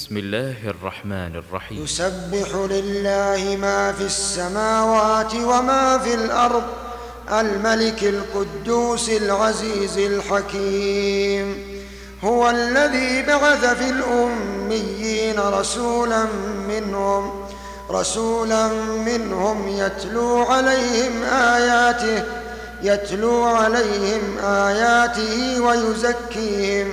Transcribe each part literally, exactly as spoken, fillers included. بسم الله الرحمن الرحيم. يسبح لله ما في السماوات وما في الأرض الملك القدوس العزيز الحكيم. هو الذي بعث في الأميين رسولا منهم رسولا منهم يتلو عليهم آياته يتلو عليهم آياته ويزكيهم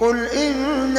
قل إن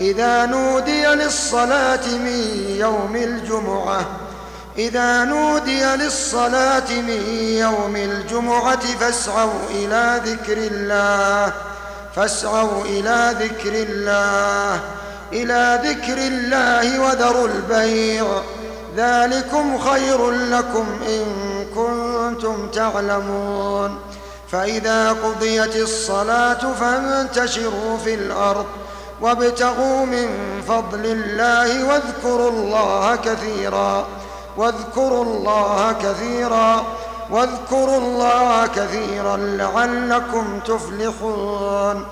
إذا نودي للصلاة من يوم الجمعة إذا نودي للصلاة من يوم الجمعة فاسعوا إلى ذكر الله فاسعوا إلى ذكر الله إلى ذكر الله وذروا البيع ذلكم خير لكم إن كنتم تعلمون. فإذا قضيت الصلاة فانتشروا في الأرض وابتغوا من فضل الله واذكروا الله كثيرا واذكروا الله كثيرا واذكروا الله كثيرا لعلكم تفلحون.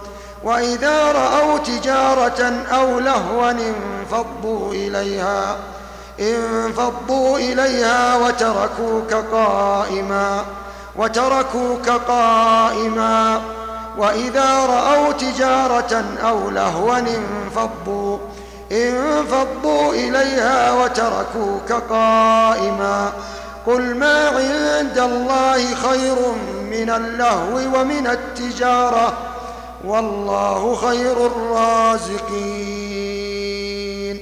وإذا رأوا تجارة أو لهوا انفضوا إليها انفضوا إليها وتركوك قائما وتركوك قائما وإذا رأوا تجارة أو لهوا انفضوا انفضوا إليها وتركوك قائما. قل ما عند الله خير من اللهو ومن التجارة والله خير الرازقين.